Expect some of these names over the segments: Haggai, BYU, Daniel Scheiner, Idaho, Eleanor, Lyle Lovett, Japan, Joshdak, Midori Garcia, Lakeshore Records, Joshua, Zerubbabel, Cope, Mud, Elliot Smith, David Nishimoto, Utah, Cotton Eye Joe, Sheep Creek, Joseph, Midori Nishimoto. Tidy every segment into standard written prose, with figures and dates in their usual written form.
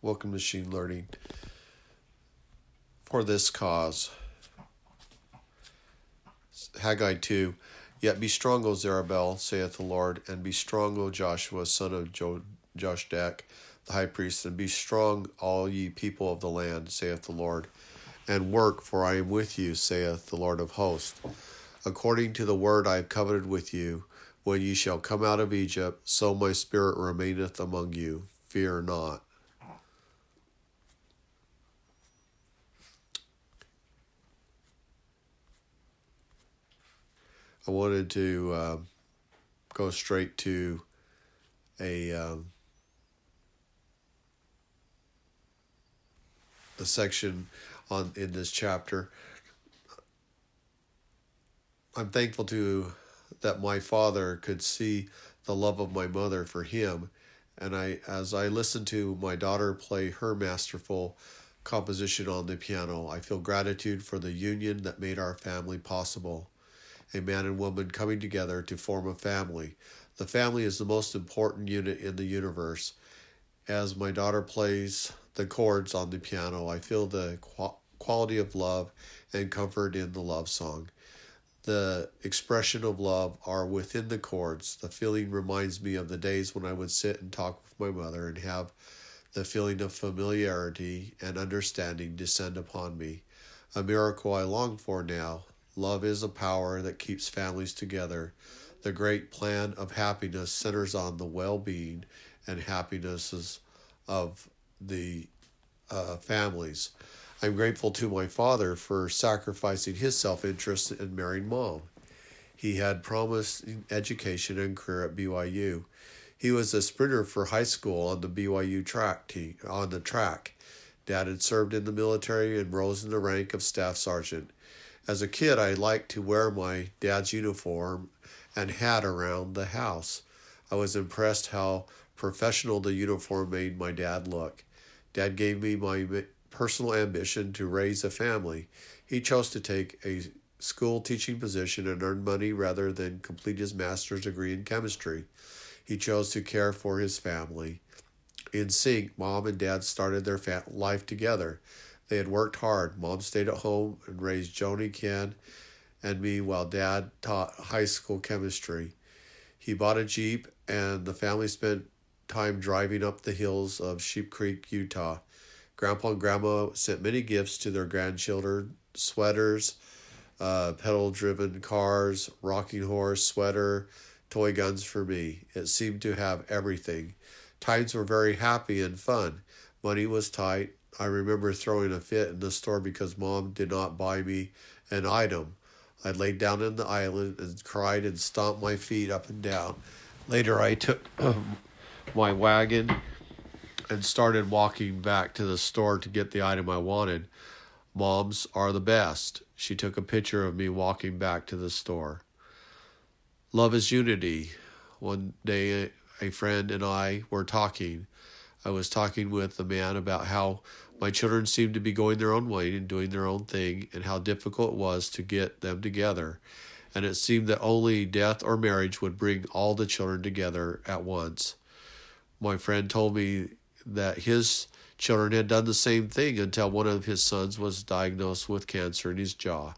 Welcome to Machine Learning for this cause. Haggai 2. Yet be strong, O Zerubbabel, saith the Lord, and be strong, O Joshua, son of Joshdak, the high priest, and be strong, all ye people of the land, saith the Lord, and work, for I am with you, saith the Lord of hosts. According to the word I have covenanted with you, when ye shall come out of Egypt, so my spirit remaineth among you. Fear not. I wanted to go straight to a section in this chapter. I'm thankful that my father could see the love of my mother for him, and as I listen to my daughter play her masterful composition on the piano, I feel gratitude for the union that made our family possible. A man and woman coming together to form a family. The family is the most important unit in the universe. As my daughter plays the chords on the piano, I feel the quality of love and comfort in the love song. The expression of love are within the chords. The feeling reminds me of the days when I would sit and talk with my mother and have the feeling of familiarity and understanding descend upon me. A miracle I long for now. Love is a power that keeps families together. The great plan of happiness centers on the well-being and happinesses of the families. I'm grateful to my father for sacrificing his self-interest in marrying Mom. He had promised education and career at BYU. He was a sprinter for high school on the BYU track team. Dad had served in the military and rose in the rank of staff sergeant. As a kid, I liked to wear my dad's uniform and hat around the house. I was impressed how professional the uniform made my dad look. Dad gave me my personal ambition to raise a family. He chose to take a school teaching position and earn money rather than complete his master's degree in chemistry. He chose to care for his family. In sync, Mom and Dad started their life together. They had worked hard. Mom stayed at home and raised Joni, Ken, and me while Dad taught high school chemistry. He bought a Jeep, and the family spent time driving up the hills of Sheep Creek, Utah. Grandpa and Grandma sent many gifts to their grandchildren: sweaters, pedal-driven cars, rocking horse, sweater, toy guns for me. It seemed to have everything. Times were very happy and fun. Money was tight. I remember throwing a fit in the store because Mom did not buy me an item. I laid down in the island and cried and stomped my feet up and down. Later, I took my wagon and started walking back to the store to get the item I wanted. Moms are the best. She took a picture of me walking back to the store. Love is unity. One day, a friend and I were talking. I was talking with a man about how my children seemed to be going their own way and doing their own thing and how difficult it was to get them together. And it seemed that only death or marriage would bring all the children together at once. My friend told me that his children had done the same thing until one of his sons was diagnosed with cancer in his jaw.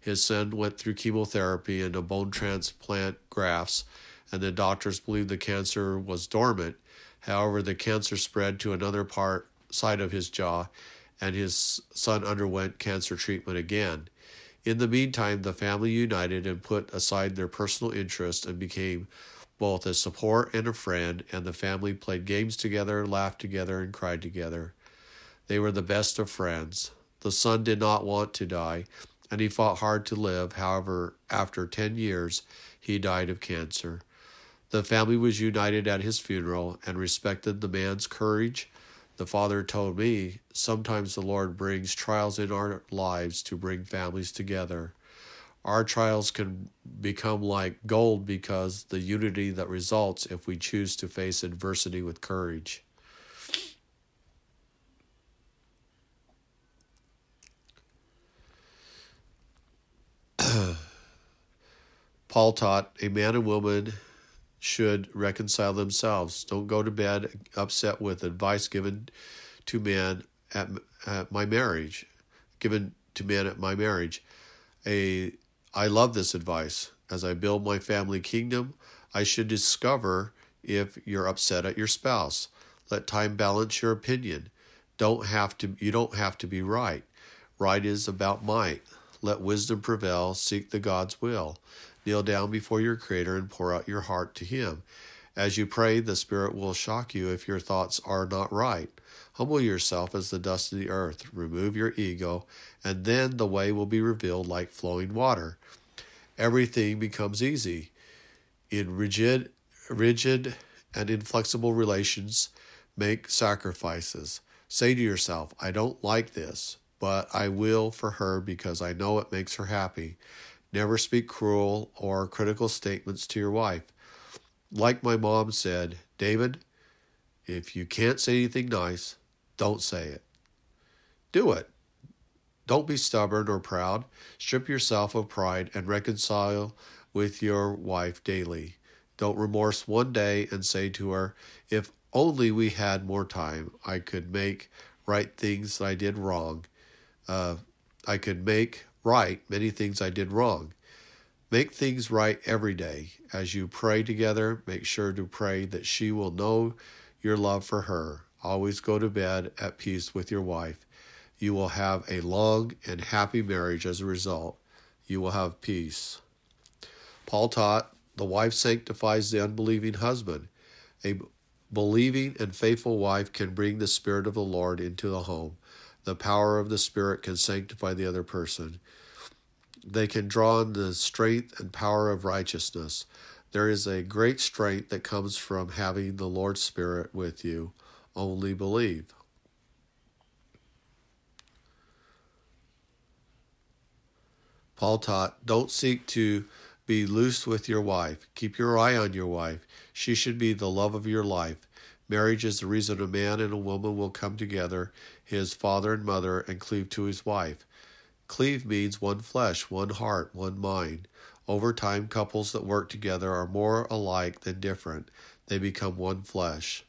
His son went through chemotherapy and a bone transplant grafts, and the doctors believed the cancer was dormant. However, the cancer spread to another side of his jaw, and his son underwent cancer treatment again. In the meantime, the family united and put aside their personal interests and became both a support and a friend, and the family played games together, laughed together, and cried together. They were the best of friends. The son did not want to die, and he fought hard to live. However, after 10 years, he died of cancer. The family was united at his funeral and respected the man's courage. The father told me, sometimes the Lord brings trials in our lives to bring families together. Our trials can become like gold because the unity that results if we choose to face adversity with courage. Paul taught a man and woman should reconcile themselves. Don't go to bed upset with advice given to man at my marriage, given to man at my marriage. I love this advice. As I build my family kingdom, I should discover if you're upset at your spouse. Let time balance your opinion. You don't have to be right. Right is about might. Let wisdom prevail. Seek the God's will. Kneel down before your Creator and pour out your heart to Him. As you pray, the Spirit will shock you if your thoughts are not right. Humble yourself as the dust of the earth. Remove your ego, and then the way will be revealed like flowing water. Everything becomes easy. In rigid and inflexible relations, make sacrifices. Say to yourself, I don't like this, but I will for her because I know it makes her happy. Never speak cruel or critical statements to your wife. Like my mom said, David, if you can't say anything nice, don't say it. Do it. Don't be stubborn or proud. Strip yourself of pride and reconcile with your wife daily. Don't remorse one day and say to her, if only we had more time, I could make right things that I did wrong. I could make right many things I did wrong. Make things right every day. As you pray together, make sure to pray that she will know your love for her. Always go to bed at peace with your wife. You will have a long and happy marriage as a result. You will have peace. Paul taught, the wife sanctifies the unbelieving husband. A believing and faithful wife can bring the Spirit of the Lord into the home. The power of the Spirit can sanctify the other person. They can draw on the strength and power of righteousness. There is a great strength that comes from having the Lord's Spirit with you. Only believe. Paul taught, don't seek to be loose with your wife. Keep your eye on your wife. She should be the love of your life. Marriage is the reason a man and a woman will come together, his father and mother, and cleave to his wife. Cleave means one flesh, one heart, one mind. Over time, couples that work together are more alike than different. They become one flesh.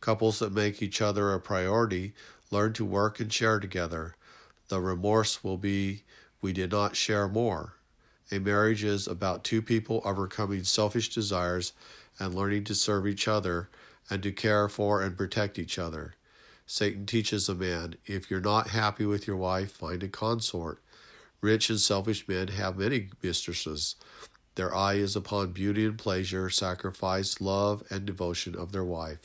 Couples that make each other a priority learn to work and share together. The remorse will be, we did not share more. A marriage is about two people overcoming selfish desires and learning to serve each other and to care for and protect each other. Satan teaches a man, if you're not happy with your wife, find a consort. Rich and selfish men have many mistresses. Their eye is upon beauty and pleasure, sacrifice, love, and devotion of their wife.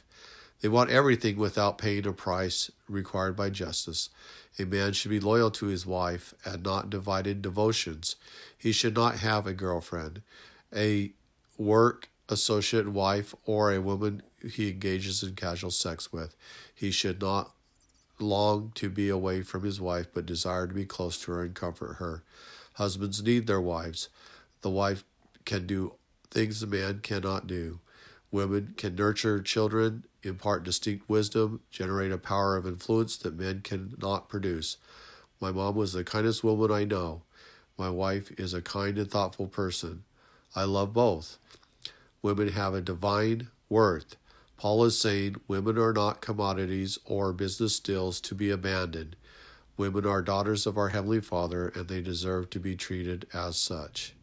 They want everything without paying a price required by justice. A man should be loyal to his wife and not divided devotions. He should not have a girlfriend, a work associate wife, or a woman he engages in casual sex with. He should not long to be away from his wife, but desire to be close to her and comfort her. Husbands need their wives. The wife can do things the man cannot do. Women can nurture children, impart distinct wisdom, generate a power of influence that men cannot produce. My mom was the kindest woman I know. My wife is a kind and thoughtful person. I love both. Women have a divine worth. Paul is saying women are not commodities or business deals to be abandoned. Women are daughters of our Heavenly Father, and they deserve to be treated as such.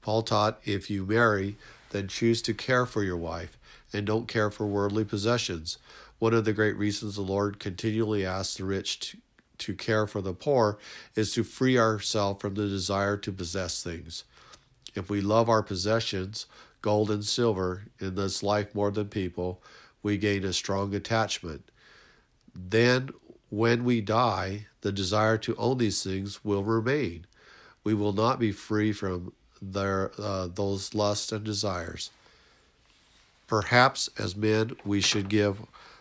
Paul taught, if you marry, then choose to care for your wife and don't care for worldly possessions. One of the great reasons the Lord continually asks the rich to care for the poor is to free ourselves from the desire to possess things. If we love our possessions, gold and silver, in this life more than people, we gain a strong attachment. Then, when we die, the desire to own these things will remain. We will not be free from those lusts and desires. Perhaps as men, we should give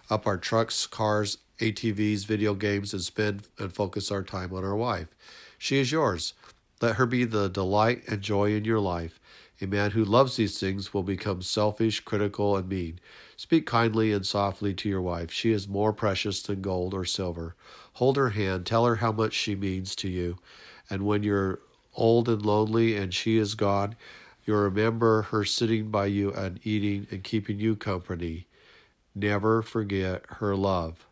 up our trucks, cars, ATVs, video games, and spend and focus our time on our wife. She is yours. Let her be the delight and joy in your life. A man who loves these things will become selfish, critical, and mean. Speak kindly and softly to your wife. She is more precious than gold or silver. Hold her hand. Tell her how much she means to you. And when you're old and lonely, and she is gone, you'll remember her sitting by you and eating and keeping you company. never forget her love.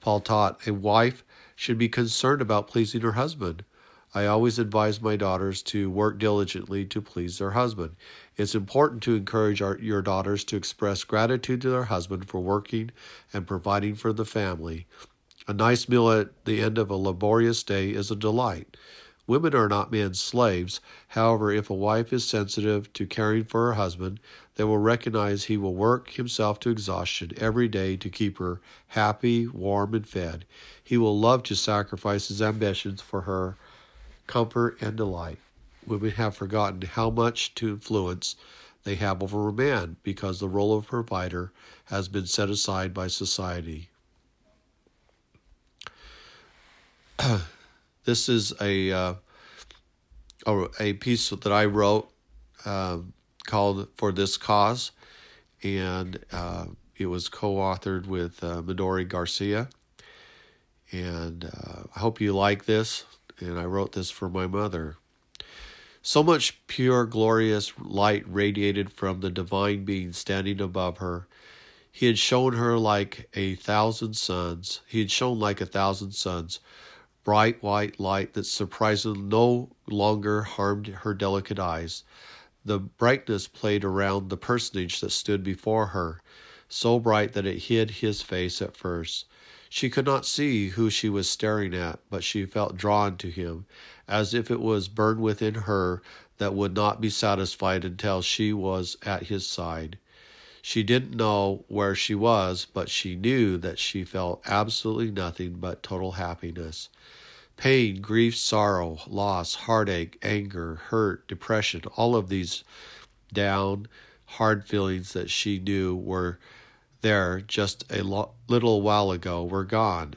Paul taught a wife should be concerned about pleasing her husband. I always advise my daughters to work diligently to please their husband. It's important to encourage your daughters to express gratitude to their husband for working and providing for the family. A nice meal at the end of a laborious day is a delight. Women are not men's slaves. However, if a wife is sensitive to caring for her husband, they will recognize he will work himself to exhaustion every day to keep her happy, warm, and fed. He will love to sacrifice his ambitions for her comfort and delight. Women have forgotten how much influence they have over a man because the role of provider has been set aside by society. This is a piece that I wrote called "For This Cause," and it was co-authored with Midori Garcia. And I hope you like this. And I wrote this for my mother. So much pure, glorious light radiated from the divine being standing above her. He had shown her like a thousand suns. He had shown like a thousand suns. Bright white light that surprisingly no longer harmed her delicate eyes. The brightness played around the personage that stood before her, so bright that it hid his face at first. She could not see who she was staring at, but she felt drawn to him, as if it was burned within her that would not be satisfied until she was at his side. She didn't know where she was, but she knew that she felt absolutely nothing but total happiness. Pain, grief, sorrow, loss, heartache, anger, hurt, depression, all of these down, hard feelings that she knew were there just a little while ago were gone,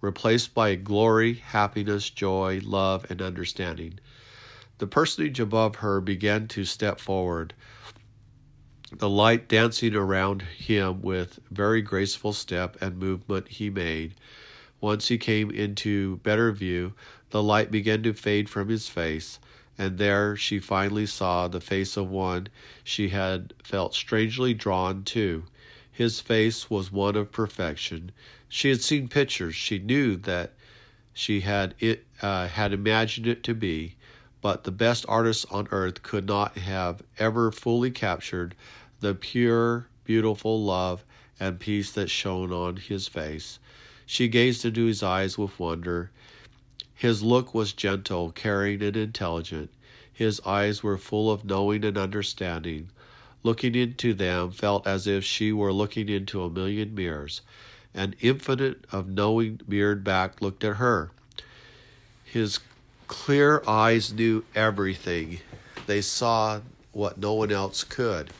replaced by glory, happiness, joy, love, and understanding. The personage above her began to step forward, the light dancing around him with very graceful step and movement he made. Once he came into better view, the light began to fade from his face, and there she finally saw the face of one she had felt strangely drawn to. His face was one of perfection. She had seen pictures. She knew that she had imagined it to be, but the best artists on earth could not have ever fully captured the pure, beautiful love and peace that shone on his face. She gazed into his eyes with wonder. His look was gentle, caring, and intelligent. His eyes were full of knowing and understanding. Looking into them felt as if she were looking into a million mirrors. An infinite of knowing mirrored back looked at her. His clear eyes knew everything. They saw what no one else could.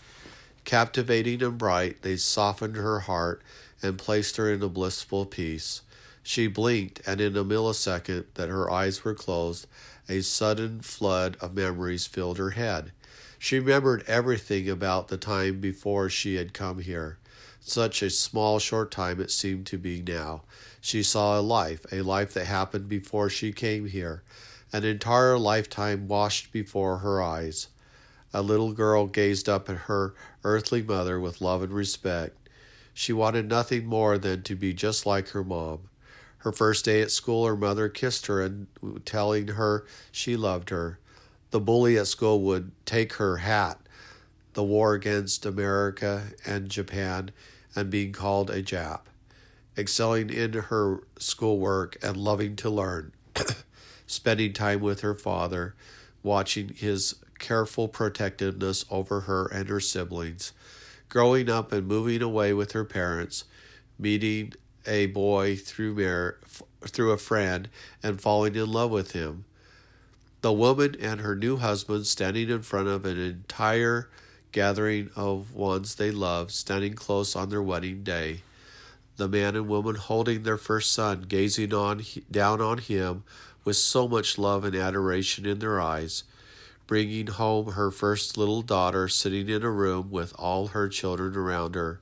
Captivating and bright, they softened her heart and placed her in a blissful peace. She blinked, and in a millisecond that her eyes were closed, a sudden flood of memories filled her head. She remembered everything about the time before she had come here. Such a small, short time it seemed to be now. She saw a life that happened before she came here. An entire lifetime washed before her eyes. A little girl gazed up at her earthly mother with love and respect. She wanted nothing more than to be just like her mom. Her first day at school, her mother kissed her and telling her she loved her. The bully at school would take her hat, the war against America and Japan, and being called a Jap, excelling in her schoolwork and loving to learn. Spending time with her father, watching his careful protectiveness over her and her siblings, growing up and moving away with her parents, meeting a boy through a friend and falling in love with him. The woman and her new husband standing in front of an entire gathering of ones they love, standing close on their wedding day. The man and woman holding their first son, gazing down on him, with so much love and adoration in their eyes, bringing home her first little daughter sitting in a room with all her children around her,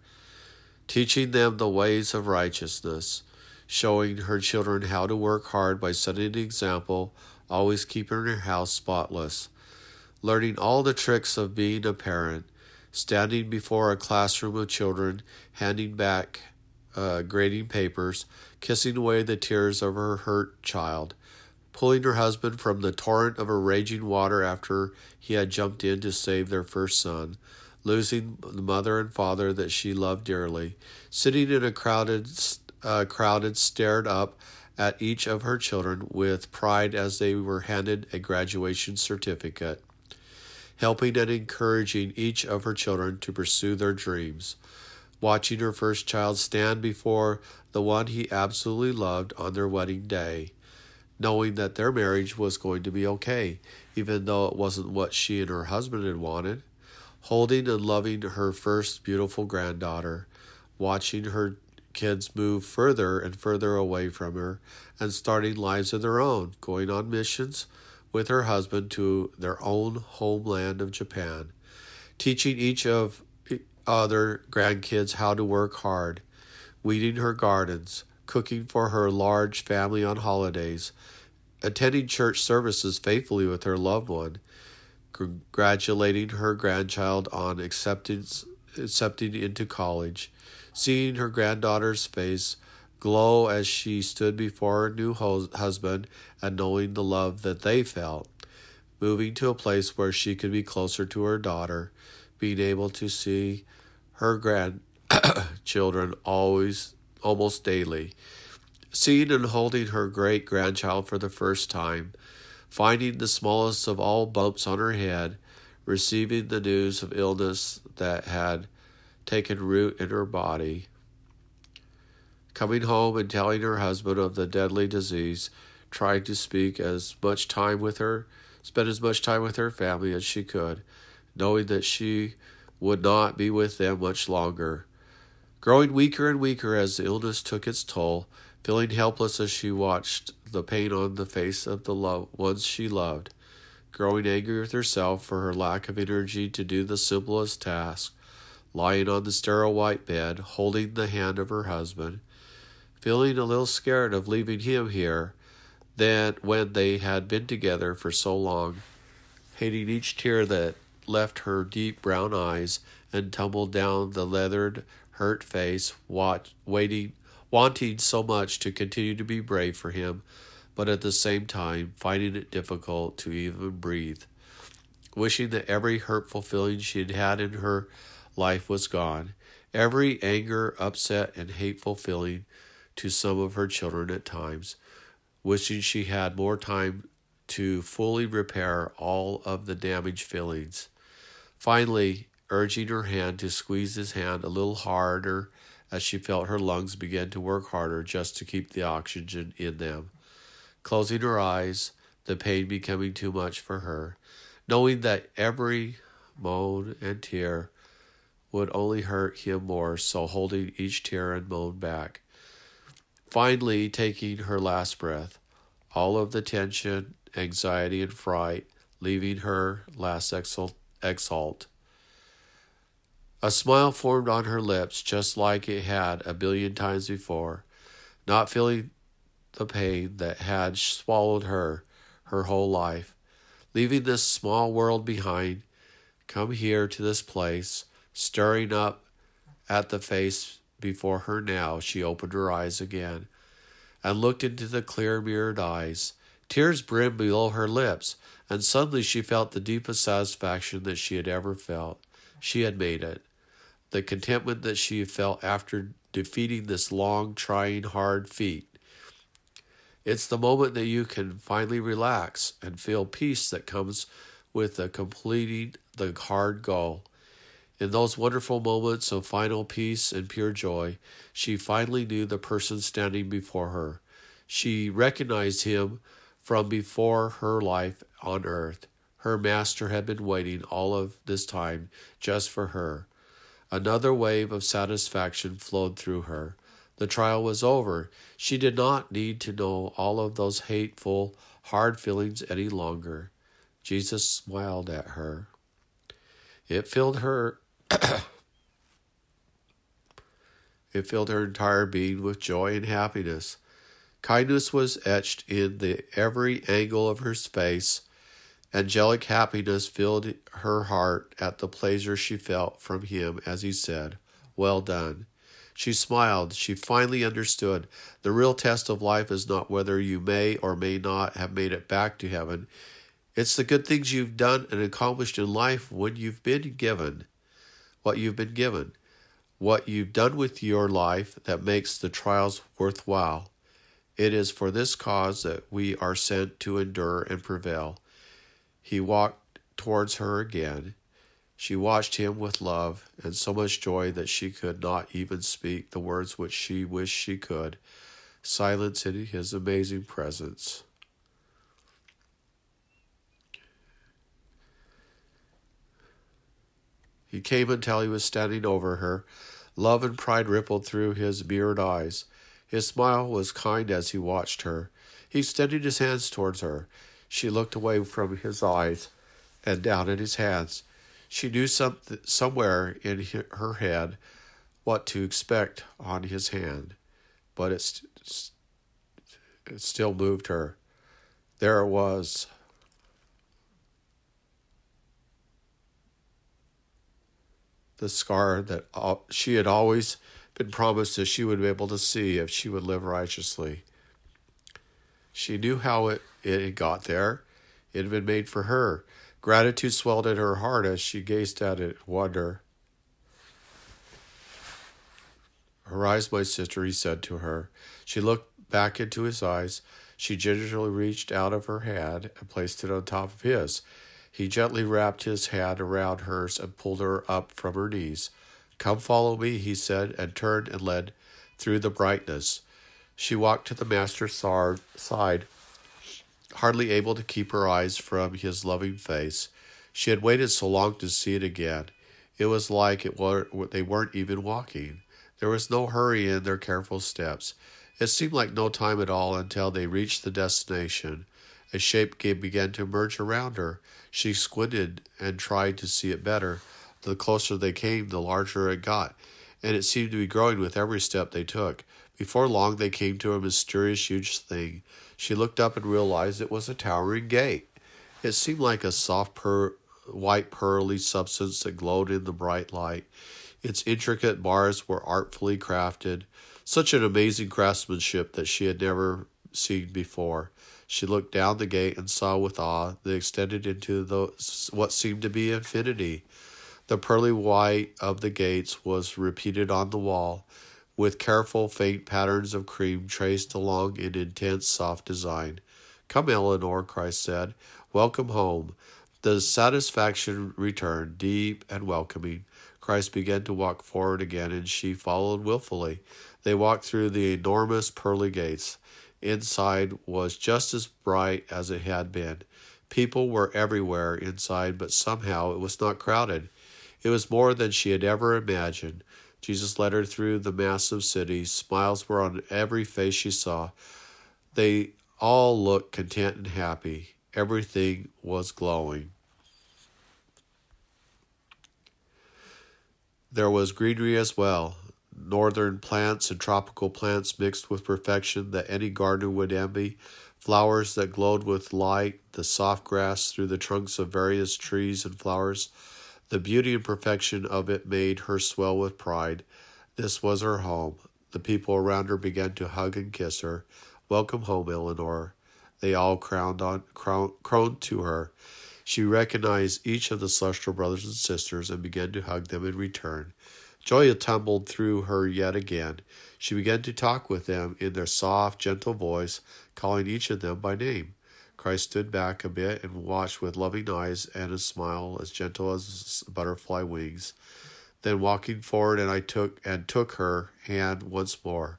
teaching them the ways of righteousness, showing her children how to work hard by setting an example, always keeping her house spotless, learning all the tricks of being a parent, standing before a classroom of children, handing back grading papers, kissing away the tears of her hurt child, pulling her husband from the torrent of a raging water after he had jumped in to save their first son, losing the mother and father that she loved dearly, sitting in a crowded, stared up at each of her children with pride as they were handed a graduation certificate, helping and encouraging each of her children to pursue their dreams, watching her first child stand before the one he absolutely loved on their wedding day, knowing that their marriage was going to be okay, even though it wasn't what she and her husband had wanted, holding and loving her first beautiful granddaughter, watching her kids move further and further away from her, and starting lives of their own, going on missions with her husband to their own homeland of Japan, teaching each of other grandkids how to work hard, weeding her gardens, cooking for her large family on holidays, attending church services faithfully with her loved one, congratulating her grandchild on accepting into college, seeing her granddaughter's face glow as she stood before her new husband and knowing the love that they felt, moving to a place where she could be closer to her daughter, being able to see her grandchildren almost daily, seeing and holding her great-grandchild for the first time, finding the smallest of all bumps on her head, receiving the news of illness that had taken root in her body, coming home and telling her husband of the deadly disease, trying to spend as much time with her family as she could, knowing that she would not be with them much longer, growing weaker and weaker as the illness took its toll, feeling helpless as she watched the pain on the face of the loved ones she loved, growing angry with herself for her lack of energy to do the simplest task, lying on the sterile white bed, holding the hand of her husband, feeling a little scared of leaving him here than when they had been together for so long, hating each tear that left her deep brown eyes and tumbled down the leathered, hurt face, wanting so much to continue to be brave for him, but at the same time finding it difficult to even breathe, wishing that every hurtful feeling she had had in her life was gone, every anger, upset, and hateful feeling to some of her children at times, wishing she had more time to fully repair all of the damaged feelings. Finally, urging her hand to squeeze his hand a little harder as she felt her lungs begin to work harder just to keep the oxygen in them. Closing her eyes, the pain becoming too much for her, knowing that every moan and tear would only hurt him more, so holding each tear and moan back. Finally, taking her last breath, all of the tension, anxiety, and fright, leaving her last exhalt. A smile formed on her lips, just like it had a billion times before, not feeling the pain that had swallowed her whole life. Leaving this small world behind, come here to this place, staring up at the face before her now, she opened her eyes again and looked into the clear mirrored eyes. Tears brimmed below her lips, and suddenly she felt the deepest satisfaction that she had ever felt. She had made it. The contentment that she felt after defeating this long, trying, hard feat. It's the moment that you can finally relax and feel peace that comes with the completing the hard goal. In those wonderful moments of final peace and pure joy, she finally knew the person standing before her. She recognized him from before her life on earth. Her master had been waiting all of this time just for her. Another wave of satisfaction flowed through her. The trial was over. She did not need to know all of those hateful, hard feelings any longer. Jesus smiled at her. It filled her entire being with joy and happiness. Kindness was etched in every angle of her face, Angelic happiness filled her heart at the pleasure she felt from him as he said, "Well done." She smiled. She finally understood. The real test of life is not whether you may or may not have made it back to heaven. It's the good things you've done and accomplished in life when you've been given what you've been given, what you've done with your life that makes the trials worthwhile. It is for this cause that we are sent to endure and prevail. He walked towards her again. She watched him with love and so much joy that she could not even speak the words which she wished she could. Silence in his amazing presence. He came until he was standing over her. Love and pride rippled through his mirrored eyes. His smile was kind as he watched her. He extended his hands towards her. She looked away from his eyes and down at his hands. She knew somewhere in her head what to expect on his hand, but it still moved her. There it was. The scar that she had always been promised that she would be able to see if she would live righteously. She knew how it had got there. It had been made for her. Gratitude swelled in her heart as she gazed at it in wonder. "Arise, my sister," he said to her. She looked back into his eyes. She gingerly reached out of her hand and placed it on top of his. He gently wrapped his hand around hers and pulled her up from her knees. "Come, follow me," he said, and turned and led through the brightness. She walked to the master's side, hardly able to keep her eyes from his loving face. She had waited so long to see it again. It was like they weren't even walking. There was no hurry in their careful steps. It seemed like no time at all until they reached the destination. A shape began to emerge around her. She squinted and tried to see it better. The closer they came, the larger it got, and it seemed to be growing with every step they took. Before long, they came to a mysterious, huge thing. She looked up and realized it was a towering gate. It seemed like a soft, white, pearly substance that glowed in the bright light. Its intricate bars were artfully crafted, such an amazing craftsmanship that she had never seen before. She looked down the gate and saw with awe that extended into what seemed to be infinity. The pearly white of the gates was repeated on the wall, with careful, faint patterns of cream traced along in intense, soft design. "Come, Eleanor," Christ said. "Welcome home." The satisfaction returned, deep and welcoming. Christ began to walk forward again, and she followed willfully. They walked through the enormous pearly gates. Inside was just as bright as it had been. People were everywhere inside, but somehow it was not crowded. It was more than she had ever imagined. Jesus led her through the massive city. Smiles were on every face she saw. They all looked content and happy. Everything was glowing. There was greenery as well. Northern plants and tropical plants mixed with perfection that any gardener would envy. Flowers that glowed with light, the soft grass through the trunks of various trees and flowers. The beauty and perfection of it made her swell with pride. This was her home. The people around her began to hug and kiss her. "Welcome home, Eleanor." They all crooned to her. She recognized each of the celestial brothers and sisters and began to hug them in return. Joy tumbled through her yet again. She began to talk with them in their soft, gentle voice, calling each of them by name. Christ stood back a bit and watched with loving eyes and a smile as gentle as butterfly wings. Then walking forward, and I took her hand once more.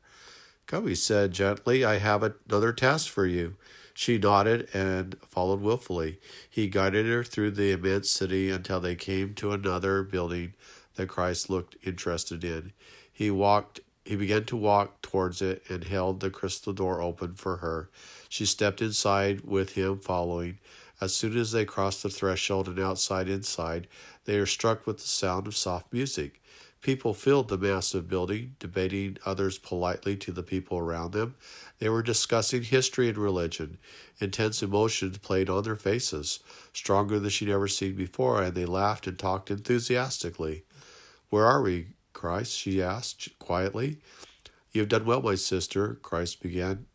"Come," he said gently, "I have another task for you." She nodded and followed willfully. He guided her through the immense city until they came to another building that Christ looked interested in. He began to walk towards it and held the crystal door open for her. She stepped inside with him following. As soon as they crossed the threshold and outside they were struck with the sound of soft music. People filled the massive building, debating others politely to the people around them. They were discussing history and religion. Intense emotions played on their faces, stronger than she'd ever seen before, and they laughed and talked enthusiastically. "Where are we, Christ?" she asked quietly. "You've done well, my sister," Christ began.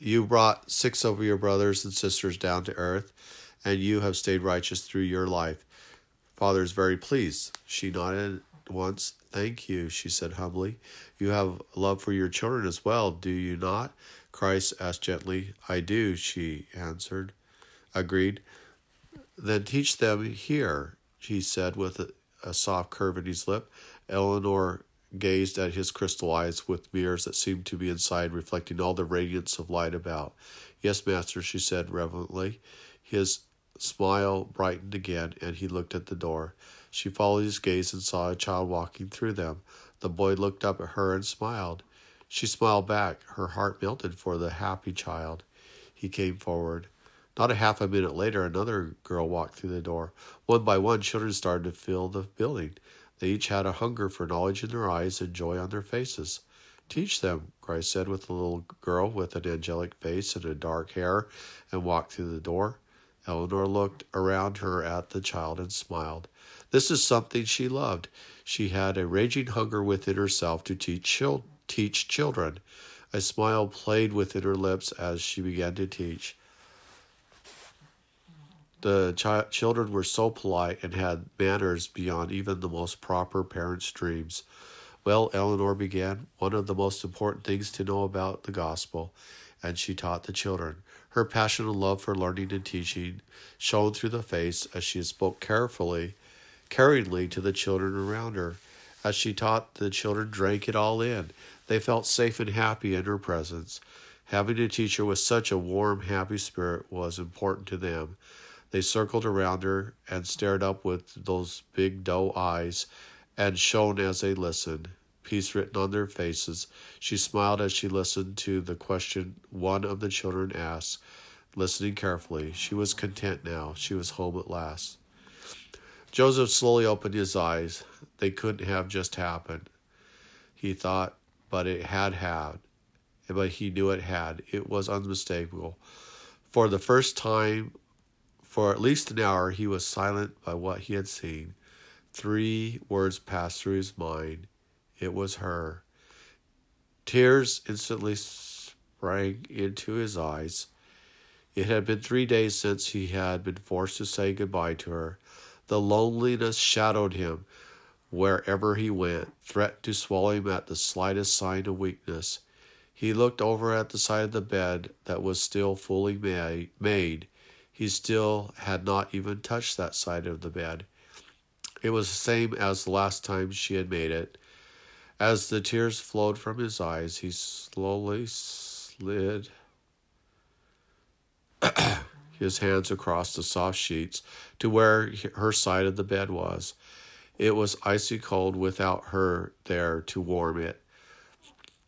You brought 6 of your brothers and sisters down to earth, and you have stayed righteous through your life. Father is very pleased." She nodded once. "Thank you," she said humbly. "You have love for your children as well, do you not?" Christ asked gently. "I do," she answered. "Agreed. Then teach them here," he said with a soft curve in his lip. Eleanor gazed at his crystal eyes with mirrors that seemed to be inside, reflecting all the radiance of light about. "Yes, Master," she said reverently. His smile brightened again, and he looked at the door. She followed his gaze and saw a child walking through them. The boy looked up at her and smiled. She smiled back. Her heart melted for the happy child. He came forward. Not a half a minute later, another girl walked through the door. One by one, children started to fill the building. They each had a hunger for knowledge in their eyes and joy on their faces. "Teach them," Christ said with the little girl with an angelic face and a dark hair, and walked through the door. Eleanor looked around her at the child and smiled. This is something she loved. She had a raging hunger within herself to teach children. A smile played within her lips as she began to teach. The children were so polite and had manners beyond even the most proper parents' dreams. "Well," Eleanor began, "one of the most important things to know about the gospel," and she taught the children. Her passion and love for learning and teaching shone through the face as she spoke caringly to the children around her. As she taught, the children drank it all in. They felt safe and happy in her presence. Having a teacher with such a warm, happy spirit was important to them. They circled around her and stared up with those big doe eyes and shone as they listened, peace written on their faces. She smiled as she listened to the question one of the children asked, listening carefully. She was content now. She was home at last. Joseph slowly opened his eyes. They couldn't have just happened, he thought, but it had. But he knew it had. It was unmistakable. For the first time, for at least an hour, he was silent by what he had seen. 3 words passed through his mind. It was her. Tears instantly sprang into his eyes. It had been 3 days since he had been forced to say goodbye to her. The loneliness shadowed him wherever he went, threatened to swallow him at the slightest sign of weakness. He looked over at the side of the bed that was still fully made. He still had not even touched that side of the bed. It was the same as the last time she had made it. As the tears flowed from his eyes, he slowly slid his hands across the soft sheets to where her side of the bed was. It was icy cold without her there to warm it.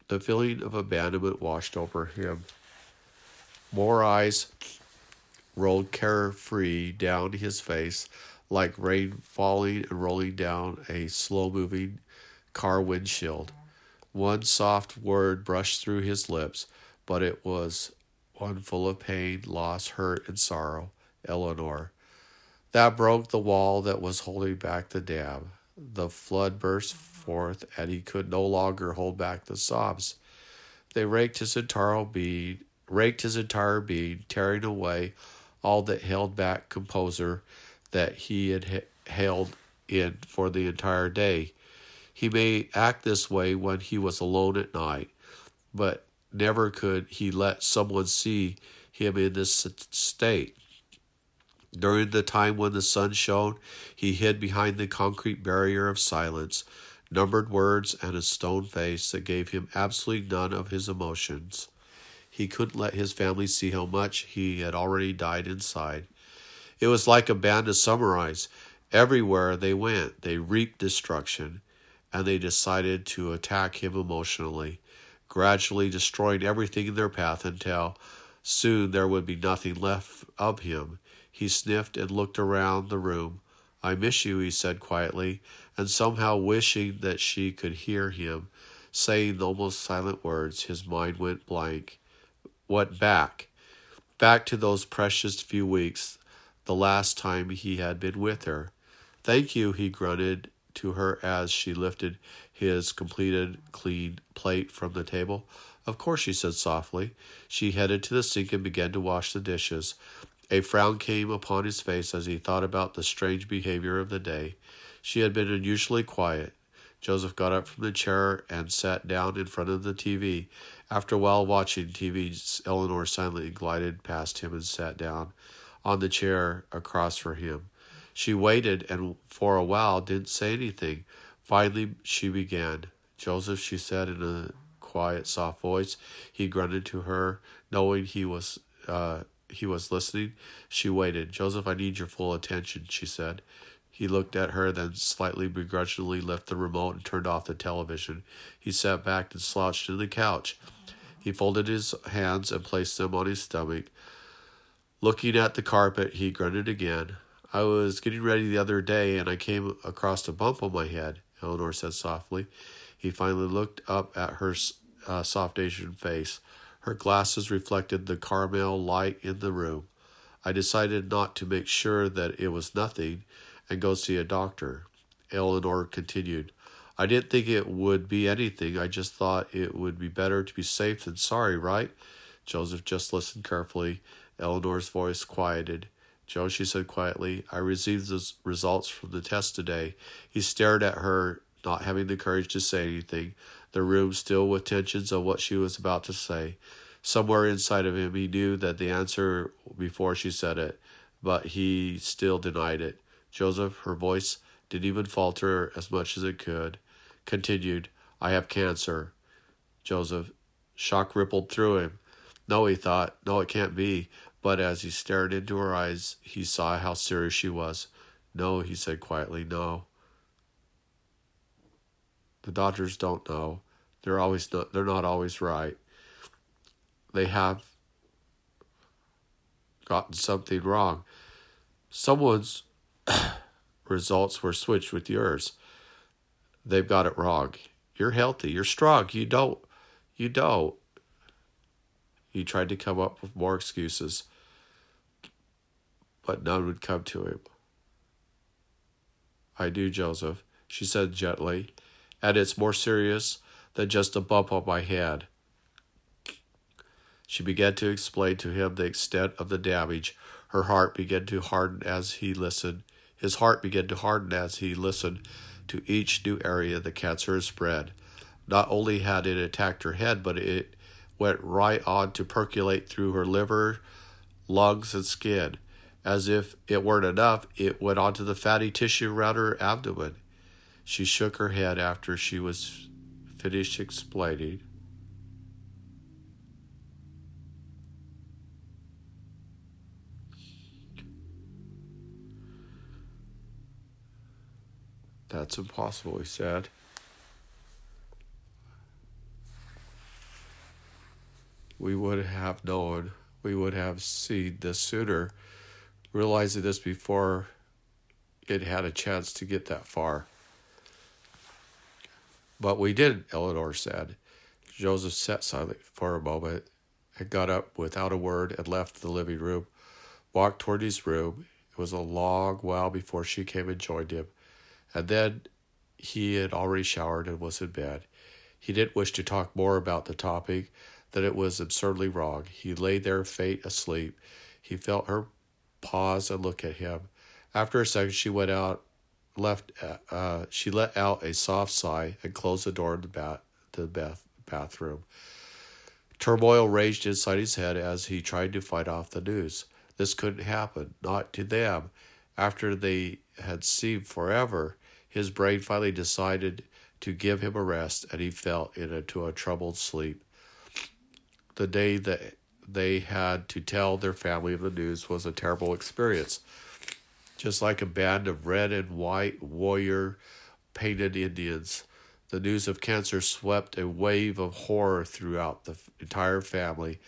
The feeling of abandonment washed over him. More eyes rolled carefree down his face, like rain falling and rolling down a slow-moving car windshield. One soft word brushed through his lips, but it was one full of pain, loss, hurt, and sorrow. Eleanor. That broke the wall that was holding back the dam. The flood burst forth, and he could no longer hold back the sobs. They raked his entire being, tearing away all that held back composure that he had held in for the entire day. He may act this way when he was alone at night, but never could he let someone see him in this state. During the time when the sun shone, he hid behind the concrete barrier of silence, numbered words, and a stone face that gave him absolutely none of his emotions. He couldn't let his family see how much he had already died inside. It was like a band to summarize. Everywhere they went, they reaped destruction, and they decided to attack him emotionally, gradually destroying everything in their path until soon there would be nothing left of him. He sniffed and looked around the room. "I miss you," he said quietly, and somehow wishing that she could hear him saying the almost silent words, his mind went blank. What back? Back to those precious few weeks, the last time he had been with her. "Thank you," he grunted to her as she lifted his completed clean plate from the table. "Of course," she said softly. She headed to the sink and began to wash the dishes. A frown came upon his face as he thought about the strange behavior of the day. She had been unusually quiet. Joseph got up from the chair and sat down in front of the TV. After a while watching TV, Eleanor silently glided past him and sat down on the chair across from him. She waited and for a while didn't say anything. Finally, she began. "Joseph," she said in a quiet, soft voice. He grunted to her, knowing he was listening. She waited. "Joseph, I need your full attention," she said. He looked at her, then slightly begrudgingly left the remote and turned off the television. He sat back and slouched to the couch. He folded his hands and placed them on his stomach. Looking at the carpet, he grunted again. "I was getting ready the other day, and I came across a bump on my head," Eleanor said softly. He finally looked up at her soft Asian face. Her glasses reflected the caramel light in the room. "I decided not to make sure that it was nothing and go see a doctor," Eleanor continued. "I didn't think it would be anything. I just thought it would be better to be safe than sorry, right?" Joseph just listened carefully. Eleanor's voice quieted. "Joe," she said quietly, "I received the results from the test today." He stared at her, not having the courage to say anything, the room still with tensions of what she was about to say. Somewhere inside of him, he knew that the answer before she said it, but he still denied it. Joseph, her voice didn't even falter as much as it could, continued, "I have cancer." Joseph, shock rippled through him. No, he thought, no, it can't be. But as he stared into her eyes, he saw how serious she was. "No," he said quietly, "no. The doctors don't know. They're not always right. They have gotten something wrong. Someone's results were switched with yours. They've got it wrong. You're healthy. You're strong. You don't. He tried to come up with more excuses, but none would come to him. "I do, Joseph," she said gently, "and it's more serious than just a bump on my head." She began to explain to him the extent of the damage. Her heart began to harden as he listened. His heart began to harden as he listened to each new area the cancer had spread. Not only had it attacked her head, but it went right on to percolate through her liver, lungs, and skin. As if it weren't enough, it went onto the fatty tissue around her abdomen. She shook her head after she was finished explaining. "That's impossible," he said. "We would have known, we would have seen this sooner, realizing this before it had a chance to get that far." "But we didn't," Eleanor said. Joseph sat silent for a moment and got up without a word and left the living room, walked toward his room. It was a long while before she came and joined him, and then he had already showered and was in bed. He didn't wish to talk more about the topic, that it was absurdly wrong. He lay there, faint asleep. He felt her pause and look at him. After a second, she let out a soft sigh and closed the door in the bathroom. Turmoil raged inside his head as he tried to fight off the news. This couldn't happen, not to them. After they had seemed forever, his brain finally decided to give him a rest, and he fell into a troubled sleep. The day that they had to tell their family of the news was a terrible experience. just like a band of red and white warrior-painted Indians. The news of cancer swept a wave of horror throughout the entire family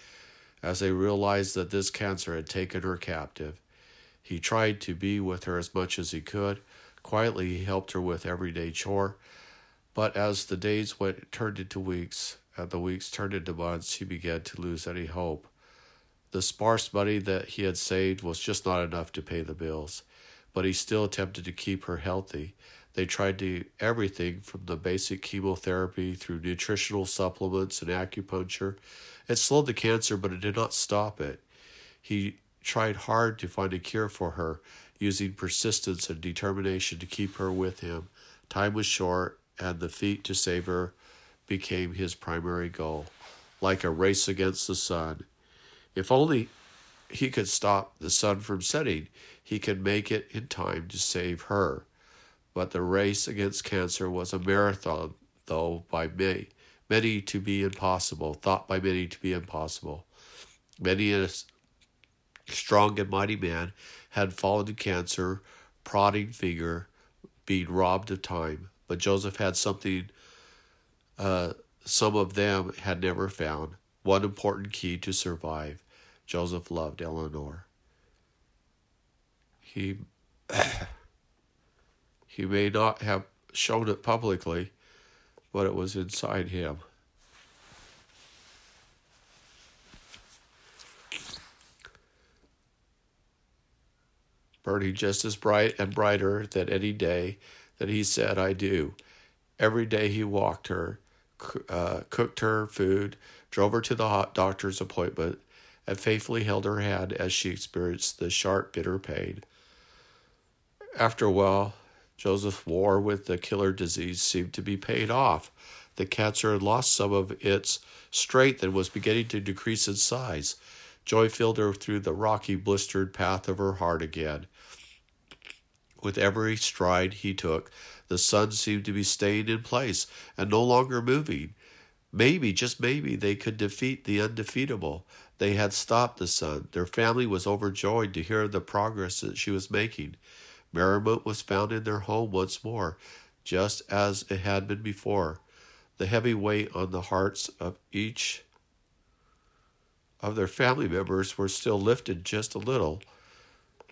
as they realized that this cancer had taken her captive. He tried to be with her as much as he could. Quietly, he helped her with everyday chore. But as the days turned into weeks, and the weeks turned into months, he began to lose any hope. The sparse money that he had saved was just not enough to pay the bills, but he still attempted to keep her healthy. They tried to do everything from the basic chemotherapy through nutritional supplements and acupuncture. It slowed the cancer, but it did not stop it. He tried hard to find a cure for her, using persistence and determination to keep her with him. Time was short, and the feat to save her became his primary goal, like a race against the sun. If only he could stop the sun from setting, he could make it in time to save her. But the race against cancer was a marathon, though by many to be impossible, thought by many to be impossible. Many a strong and mighty man had fallen to cancer, prodding finger, being robbed of time. But Joseph had something some of them had never found, one important key to survive. Joseph loved Eleanor. He may not have shown it publicly, but it was inside him. Burning just as bright and brighter than any day that he said, "I do." Every day he walked her, cooked her food, drove her to the doctor's appointment, and faithfully held her hand as she experienced the sharp, bitter pain. After a while, Joseph's war with the killer disease seemed to be paid off. The cancer had lost some of its strength and was beginning to decrease in size. Joy filled her through the rocky, blistered path of her heart again. With every stride he took, the sun seemed to be staying in place and no longer moving. Maybe, just maybe, they could defeat the undefeatable. They had stopped the sun. Their family was overjoyed to hear the progress that she was making. Merriment was found in their home once more, just as it had been before. The heavy weight on the hearts of each of their family members were still lifted just a little.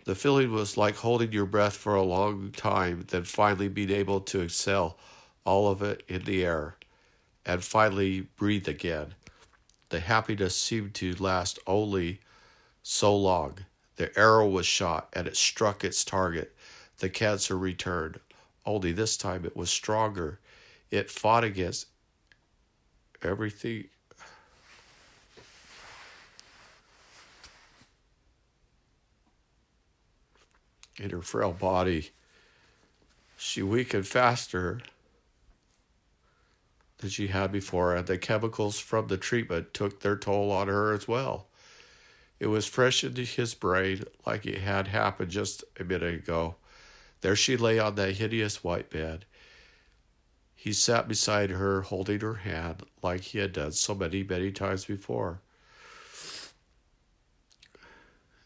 The feeling was like holding your breath for a long time, then finally being able to exhale all of it in the air, and finally breathe again. The happiness seemed to last only so long. The arrow was shot, and it struck its target. The cancer returned, only this time it was stronger. It fought against everything. In her frail body, she weakened faster than she had before, and the chemicals from the treatment took their toll on her as well. It was fresh into his brain, like it had happened just a minute ago. There she lay on that hideous white bed. He sat beside her, holding her hand like he had done so many, many times before.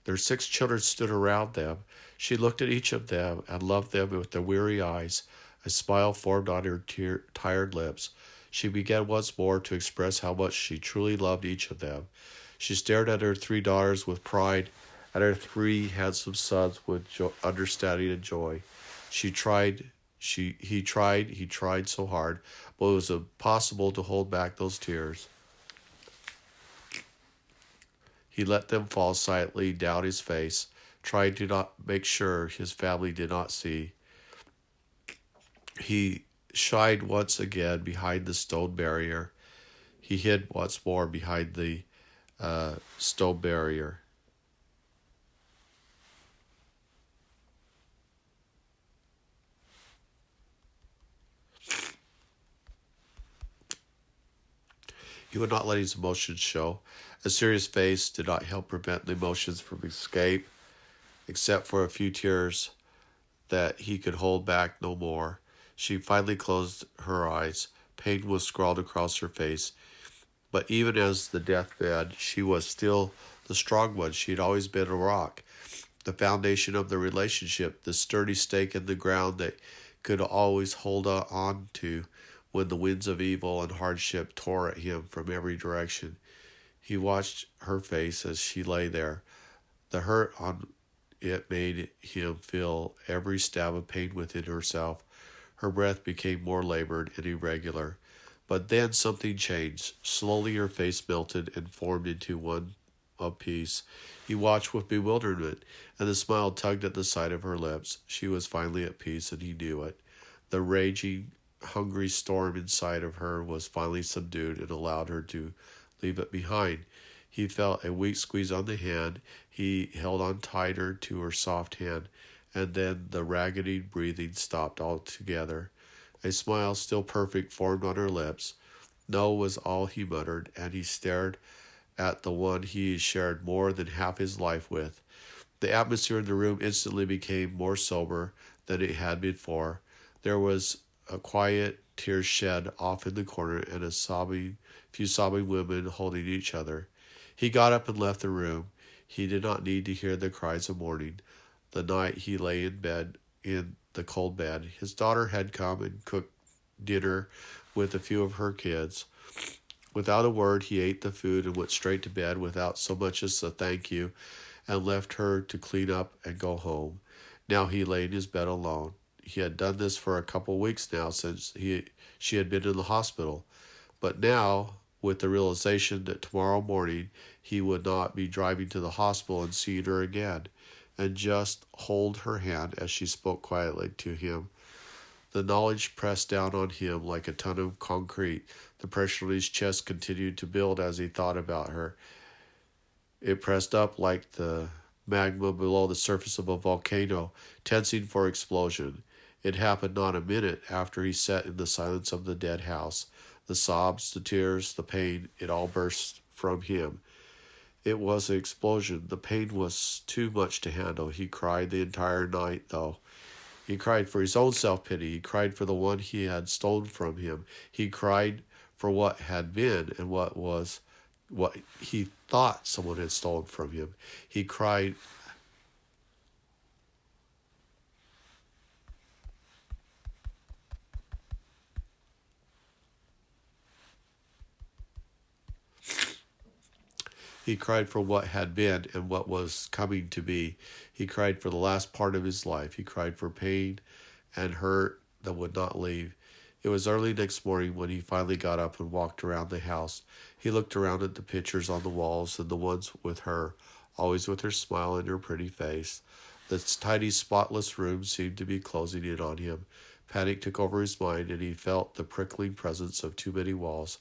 Their 6 children stood around them. She looked at each of them and loved them with the weary eyes. A smile formed on her tired lips. She began once more to express how much she truly loved each of them. She stared at her 3 daughters with pride, at her 3 handsome sons with understanding and joy. He tried so hard, but it was impossible to hold back those tears. He let them fall silently down his face, trying to not make sure his family did not see. He shied once again behind the stone barrier. He hid once more behind the stone barrier. He would not let his emotions show. A serious face did not help prevent the emotions from escape, except for a few tears that he could hold back no more. She finally closed her eyes. Pain was scrawled across her face. But even as the deathbed, she was still the strong one. She had always been a rock. the foundation of the relationship, the sturdy stake in the ground that could always hold on to when the winds of evil and hardship tore at him from every direction. He watched her face as she lay there. The hurt on it made him feel every stab of pain within herself. Her breath became more labored and irregular. But then something changed. Slowly her face melted and formed into one of peace. He watched with bewilderment, and the smile tugged at the side of her lips. She was finally at peace, and he knew it. The raging, hungry storm inside of her was finally subdued and allowed her to leave it behind. He felt a weak squeeze on the hand. He held on tighter to her soft hand, and then the ragged breathing stopped altogether. A smile still perfect formed on her lips. No was all he muttered, and he stared at the one he shared more than half his life with. The atmosphere in the room instantly became more sober than it had been before. There was a quiet tear shed off in the corner and a few sobbing women holding each other. He got up and left the room. He did not need to hear the cries of mourning. The night he lay in bed in the cold bed, his daughter had come and cooked dinner with a few of her kids. Without a word, he ate the food and went straight to bed without so much as a thank you, and left her to clean up and go home. Now he lay in his bed alone. He had done this for a couple weeks now since she had been in the hospital. But now, with the realization that tomorrow morning he would not be driving to the hospital and seeing her again, and just hold her hand as she spoke quietly to him. The knowledge pressed down on him like a ton of concrete. The pressure on his chest continued to build as he thought about her. It pressed up like the magma below the surface of a volcano, tensing for explosion. It happened not a minute after he sat in the silence of the dead house. The sobs, the tears, the pain, it all burst from him. It was an explosion. The pain was too much to handle. He cried the entire night, though. He cried for his own self-pity. He cried for the one he had stolen from him. He cried for what had been and what he thought someone had stolen from him. He cried for what had been and what was coming to be. He cried for the last part of his life. He cried for pain and hurt that would not leave. It was early next morning when he finally got up and walked around the house. He looked around at the pictures on the walls and the ones with her, always with her smile and her pretty face. The tidy, spotless room seemed to be closing in on him. Panic took over his mind, and he felt the prickling presence of too many walls.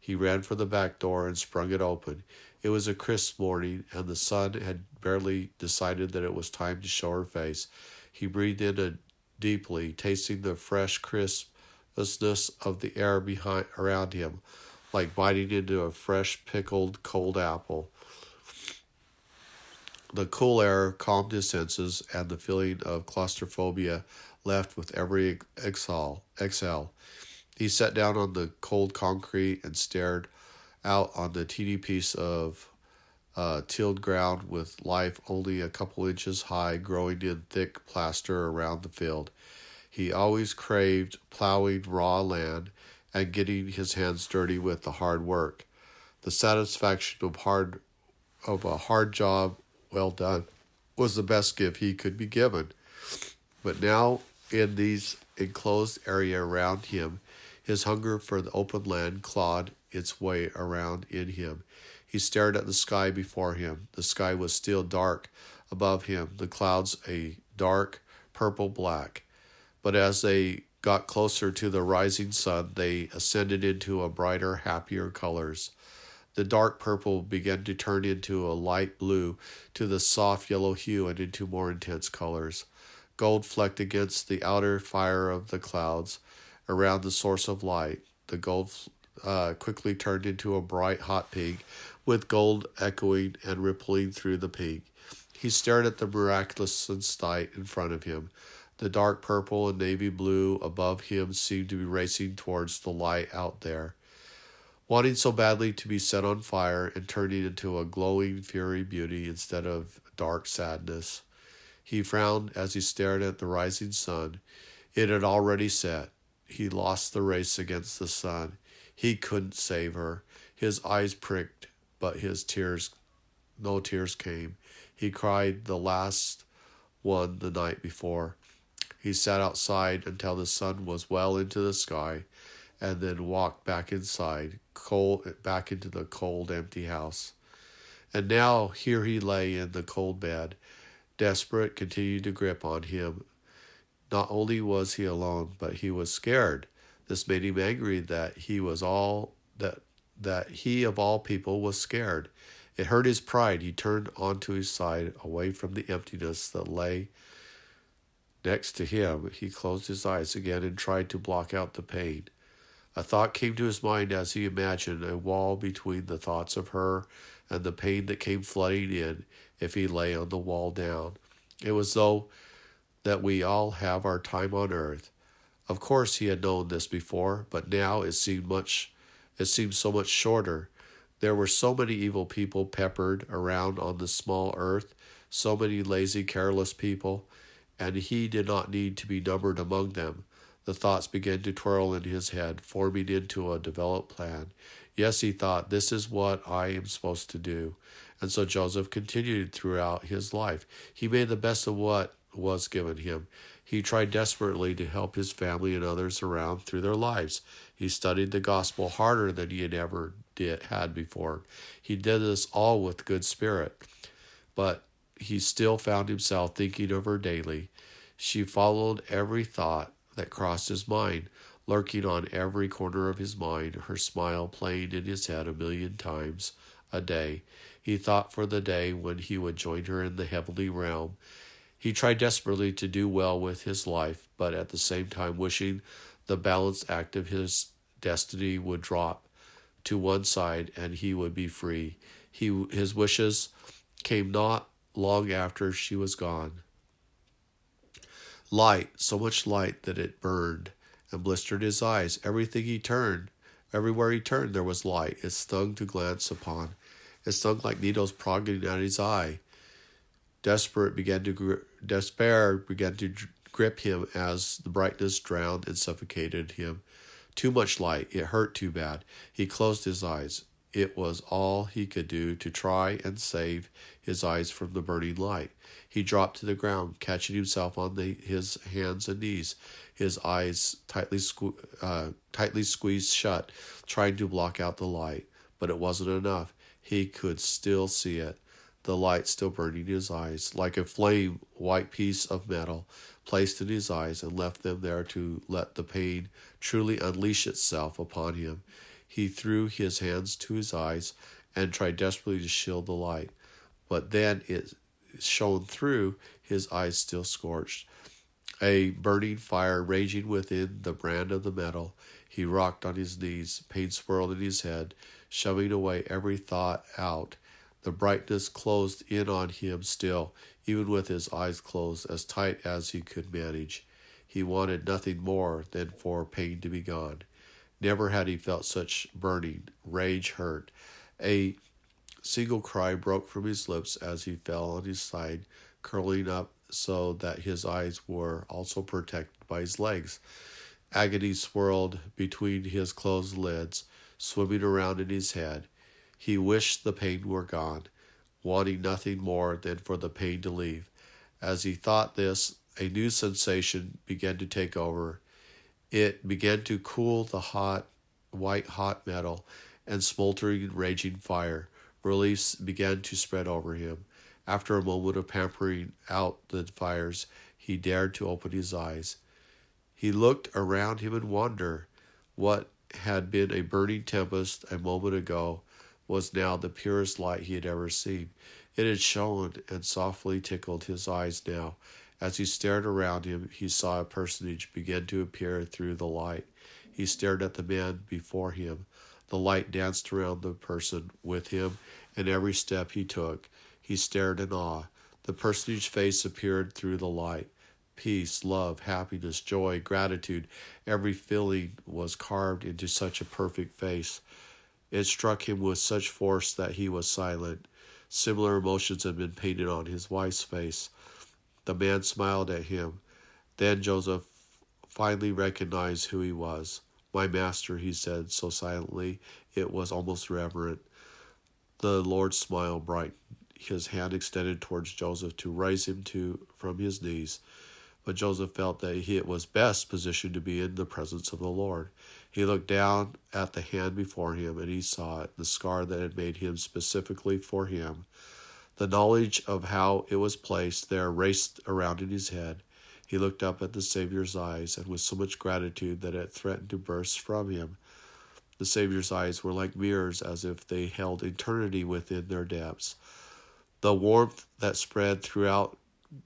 He ran for the back door and sprung it open. It was a crisp morning, and the sun had barely decided that it was time to show her face. He breathed in deeply, tasting the fresh crispness of the air around him, like biting into a fresh, pickled, cold apple. The cool air calmed his senses, and the feeling of claustrophobia left with every exhale. He sat down on the cold concrete and stared out on the teeny piece of tilled ground with life only a couple inches high, growing in thick plaster around the field. He always craved plowing raw land and getting his hands dirty with the hard work. The satisfaction of a hard job well done was the best gift he could be given. But now, in these enclosed area around him, his hunger for the open land clawed its way around in him. He stared at the sky before him. The sky was still dark above him, the clouds a dark purple-black. But as they got closer to the rising sun, they ascended into a brighter, happier colors. The dark purple began to turn into a light blue, to the soft yellow hue, and into more intense colors. Gold flecked against the outer fire of the clouds. Around the source of light, the gold quickly turned into a bright, hot pink, with gold echoing and rippling through the pink. He stared at the miraculous sunlight in front of him. The dark purple and navy blue above him seemed to be racing towards the light out there, wanting so badly to be set on fire and turning into a glowing, fiery beauty instead of dark sadness. He frowned as he stared at the rising sun. It had already set. He lost the race against the sun. He couldn't save her. His eyes pricked, but no tears came. He cried the last one the night before. He sat outside until the sun was well into the sky, and then walked back inside, back into the cold, empty house. And now here he lay in the cold bed. Desperate continued to grip on him. Not only was he alone, but he was scared. This made him angry that he of all people was scared. It hurt his pride. He turned onto his side, away from the emptiness that lay next to him. He closed his eyes again and tried to block out the pain. A thought came to his mind as he imagined a wall between the thoughts of her and the pain that came flooding in if he lay on the wall down. It was though that we all have our time on earth. Of course he had known this before, but now it seemed so much shorter. There were so many evil people peppered around on the small earth, so many lazy, careless people, and he did not need to be numbered among them. The thoughts began to twirl in his head, forming into a developed plan. Yes, he thought, this is what I am supposed to do. And so Joseph continued throughout his life. He made the best of what was given him. He tried desperately to help his family and others around through their lives. He studied the gospel harder than he had ever had before. He did this all with good spirit, but he still found himself thinking of her daily. She followed every thought that crossed his mind, lurking on every corner of his mind, her smile playing in his head a million times a day. He thought for the day when he would join her in the heavenly realm. He tried desperately to do well with his life, but at the same time wishing the balanced act of his destiny would drop to one side and he would be free. His wishes came not long after she was gone. Light, so much light that it burned and blistered his eyes. Everywhere he turned, there was light. It stung to glance upon. It stung like needles prodding at his eye. Despair began to grip him as the brightness drowned and suffocated him. Too much light. It hurt too bad. He closed his eyes. It was all he could do to try and save his eyes from the burning light. He dropped to the ground, catching himself on his hands and knees, his eyes tightly squeezed shut, trying to block out the light. But it wasn't enough. He could still see it. The light still burning his eyes, like a flame, white piece of metal, placed in his eyes and left them there to let the pain truly unleash itself upon him. He threw his hands to his eyes and tried desperately to shield the light, but then it shone through, his eyes still scorched. A burning fire raging within the brand of the metal. He rocked on his knees, pain swirled in his head, shoving away every thought out. The brightness closed in on him still, even with his eyes closed, as tight as he could manage. He wanted nothing more than for pain to be gone. Never had he felt such burning, rage, hurt. A single cry broke from his lips as he fell on his side, curling up so that his eyes were also protected by his legs. Agony swirled between his closed lids, swimming around in his head. He wished the pain were gone, wanting nothing more than for the pain to leave. As he thought this, a new sensation began to take over. It began to cool the white-hot metal and smoldering, raging fire. Relief began to spread over him. After a moment of pampering out the fires, he dared to open his eyes. He looked around him in wonder. What had been a burning tempest a moment ago was now the purest light he had ever seen. It had shone and softly tickled his eyes now. As he stared around him, he saw a personage begin to appear through the light. He stared at the man before him. The light danced around the person with him, and every step he took, he stared in awe. The personage's face appeared through the light. Peace, love, happiness, joy, gratitude, every feeling was carved into such a perfect face. It struck him with such force that he was silent. Similar emotions had been painted on his wife's face. The man smiled at him. Then Joseph finally recognized who he was. My master, he said so silently it was almost reverent. The Lord's smile brightened. His hand extended towards Joseph to raise him from his knees. But Joseph felt that he was best positioned to be in the presence of the Lord. He looked down at the hand before him, and he saw it, the scar that had made him specifically for him. The knowledge of how it was placed there raced around in his head. He looked up at the Savior's eyes, and with so much gratitude that it threatened to burst from him. The Savior's eyes were like mirrors, as if they held eternity within their depths. The warmth that spread throughout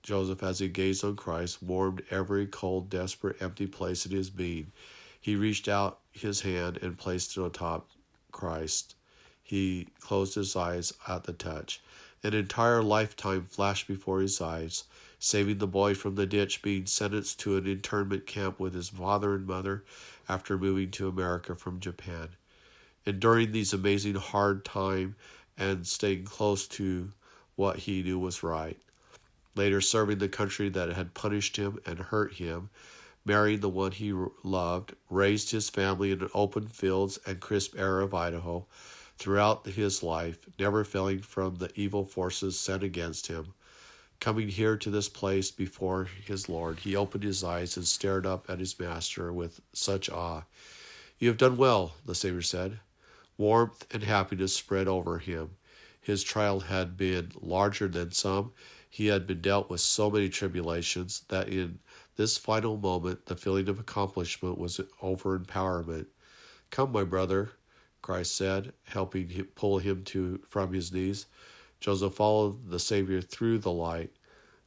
Joseph as he gazed on Christ warmed every cold, desperate, empty place in his being. He reached out his hand and placed it on top Christ. He closed his eyes at the touch. An entire lifetime flashed before his eyes, saving the boy from the ditch, being sentenced to an internment camp with his father and mother after moving to America from Japan. Enduring these amazing hard times and staying close to what he knew was right. Later serving the country that had punished him and hurt him, marrying the one he loved, raised his family in open fields and crisp air of Idaho throughout his life, never failing from the evil forces sent against him. Coming here to this place before his Lord, he opened his eyes and stared up at his master with such awe. "You have done well," the Savior said. Warmth and happiness spread over him. His trial had been larger than some. He had been dealt with so many tribulations that in this final moment the feeling of accomplishment was overempowerment. "Come, my brother," Christ said, helping pull him from his knees. Joseph followed the Savior through the light.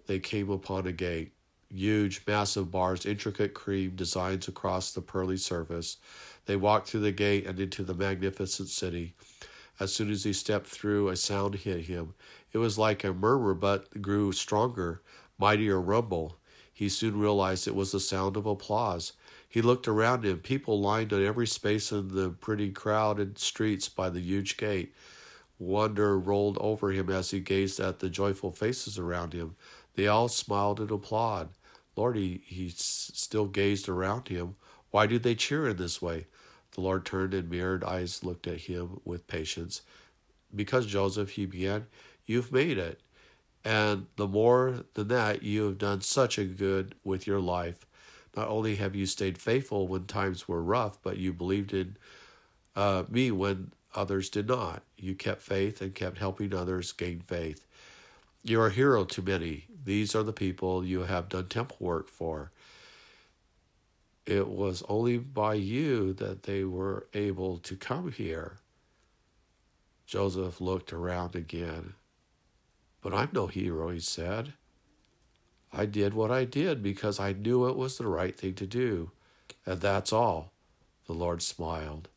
They came upon a gate. Huge, massive bars, intricate cream designs across the pearly surface. They walked through the gate and into the magnificent city. As soon as he stepped through, a sound hit him. It was like a murmur, but grew stronger, mightier rumble. He soon realized it was the sound of applause. He looked around him. People lined on every space in the pretty crowded streets by the huge gate. Wonder rolled over him as he gazed at the joyful faces around him. They all smiled and applauded. Lord, he still gazed around him. Why did they cheer in this way? The Lord turned and mirrored eyes looked at him with patience. "Because, Joseph," he began, "you've made it. And the more than that, you have done such a good with your life. Not only have you stayed faithful when times were rough, but you believed in me when others did not. You kept faith and kept helping others gain faith. You are a hero to many. These are the people you have done temple work for. It was only by you that they were able to come here." Joseph looked around again. "But I'm no hero," he said. "I did what I did because I knew it was the right thing to do. And that's all." The Lord smiled.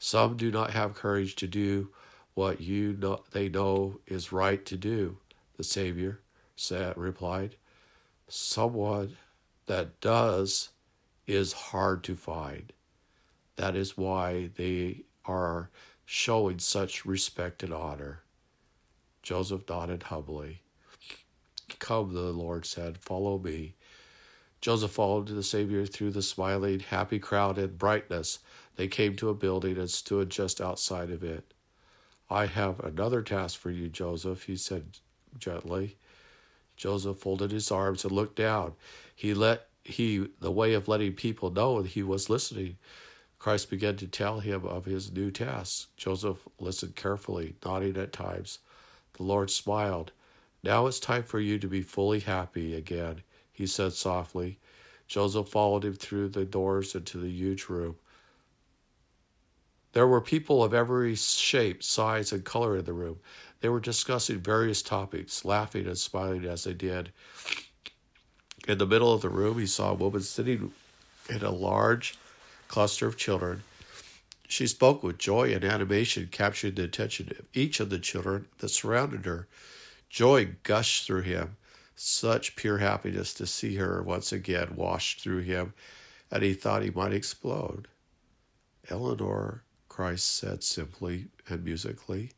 "Some do not have courage to do what they know is right to do," the Savior replied. "Someone that does is hard to find. That is why they are showing such respect and honor." Joseph nodded humbly. "Come," the Lord said, "follow me." Joseph followed the Savior through the smiling, happy crowd and brightness. They came to a building and stood just outside of it. "I have another task for you, Joseph," he said gently. Joseph folded his arms and looked down. The way of letting people know he was listening. Christ began to tell him of his new task. Joseph listened carefully, nodding at times. The Lord smiled. "Now it's time for you to be fully happy again," he said softly. Joseph followed him through the doors into the huge room. There were people of every shape, size, and color in the room. They were discussing various topics, laughing and smiling as they did. In the middle of the room, he saw a woman sitting in a large cluster of children. She spoke with joy and animation, capturing the attention of each of the children that surrounded her. Joy gushed through him, such pure happiness to see her once again washed through him, and he thought he might explode. "Eleanor," Christ said simply and musically.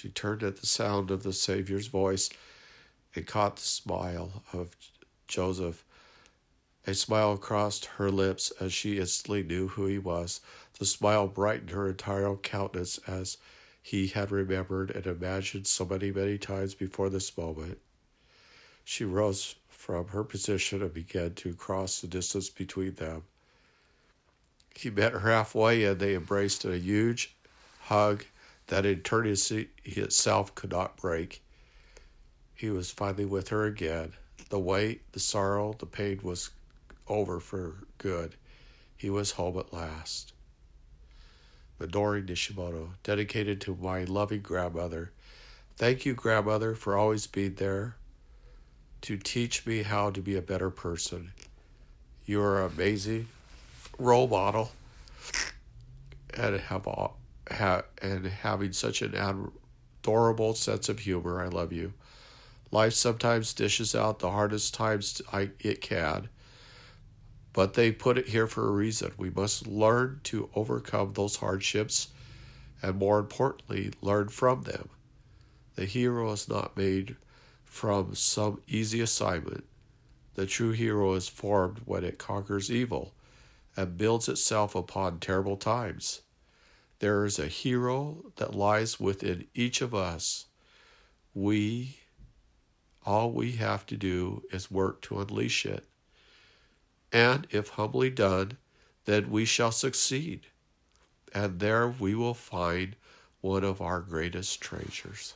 She turned at the sound of the Savior's voice and caught the smile of Joseph. A smile crossed her lips as she instantly knew who he was. The smile brightened her entire countenance as he had remembered and imagined so many, many times before this moment. She rose from her position and began to cross the distance between them. He met her halfway, and they embraced in a huge hug that eternity itself could not break. He was finally with her again. The weight, the sorrow, the pain was over for good. He was home at last. Midori Nishimoto, dedicated to my loving grandmother. Thank you, grandmother, for always being there to teach me how to be a better person. You are an amazing role model, and having such an adorable sense of humor. I love you. Life sometimes dishes out the hardest times it can, but they put it here for a reason. We must learn to overcome those hardships and, more importantly, learn from them. The hero is not made from some easy assignment. The true hero is formed when it conquers evil and builds itself upon terrible times. There is a hero that lies within each of us. All we have to do is work to unleash it. And if humbly done, then we shall succeed. And there we will find one of our greatest treasures.